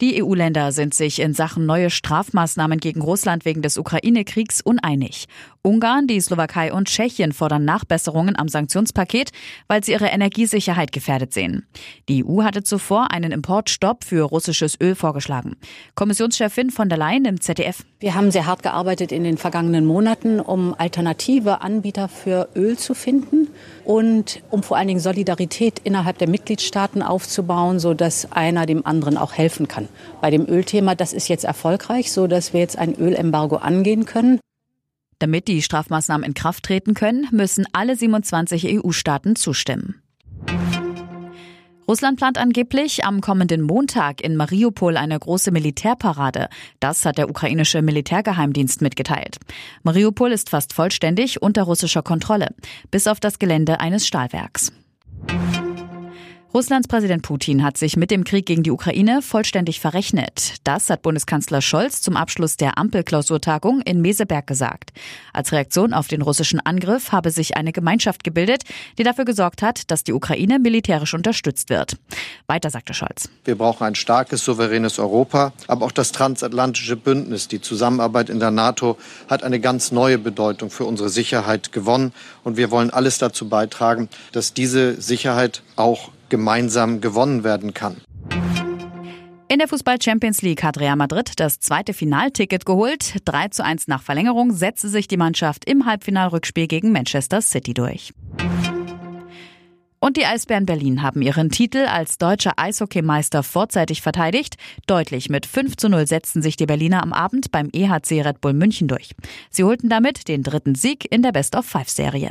Die EU-Länder sind sich in Sachen neue Strafmaßnahmen gegen Russland wegen des Ukraine-Kriegs uneinig. Ungarn, die Slowakei und Tschechien fordern Nachbesserungen am Sanktionspaket, weil sie ihre Energiesicherheit gefährdet sehen. Die EU hatte zuvor einen Importstopp für russisches Öl vorgeschlagen. Kommissionschefin von der Leyen im ZDF. Wir haben sehr hart gearbeitet in den vergangenen Monaten, um alternative Anbieter für Öl zu finden und um vor allen Dingen Solidarität innerhalb der Mitgliedstaaten aufzubauen, sodass einer dem anderen auch helfen kann. Bei dem Ölthema, das ist jetzt erfolgreich, sodass wir jetzt ein Ölembargo angehen können. Damit die Strafmaßnahmen in Kraft treten können, müssen alle 27 EU-Staaten zustimmen. Russland plant angeblich am kommenden Montag in Mariupol eine große Militärparade. Das hat der ukrainische Militärgeheimdienst mitgeteilt. Mariupol ist fast vollständig unter russischer Kontrolle, bis auf das Gelände eines Stahlwerks. Russlands Präsident Putin hat sich mit dem Krieg gegen die Ukraine vollständig verrechnet. Das hat Bundeskanzler Scholz zum Abschluss der Ampelklausurtagung in Meseberg gesagt. Als Reaktion auf den russischen Angriff habe sich eine Gemeinschaft gebildet, die dafür gesorgt hat, dass die Ukraine militärisch unterstützt wird. Weiter sagte Scholz. Wir brauchen ein starkes, souveränes Europa, aber auch das transatlantische Bündnis. Die Zusammenarbeit in der NATO hat eine ganz neue Bedeutung für unsere Sicherheit gewonnen. Und wir wollen alles dazu beitragen, dass diese Sicherheit auch gemeinsam gewonnen werden kann. In der Fußball-Champions League hat Real Madrid das zweite Finalticket geholt. 3:1 nach Verlängerung setzte sich die Mannschaft im Halbfinalrückspiel gegen Manchester City durch. Und die Eisbären Berlin haben ihren Titel als deutscher Eishockeymeister vorzeitig verteidigt. Deutlich mit 5:0 setzten sich die Berliner am Abend beim EHC Red Bull München durch. Sie holten damit den dritten Sieg in der Best-of-5-Serie.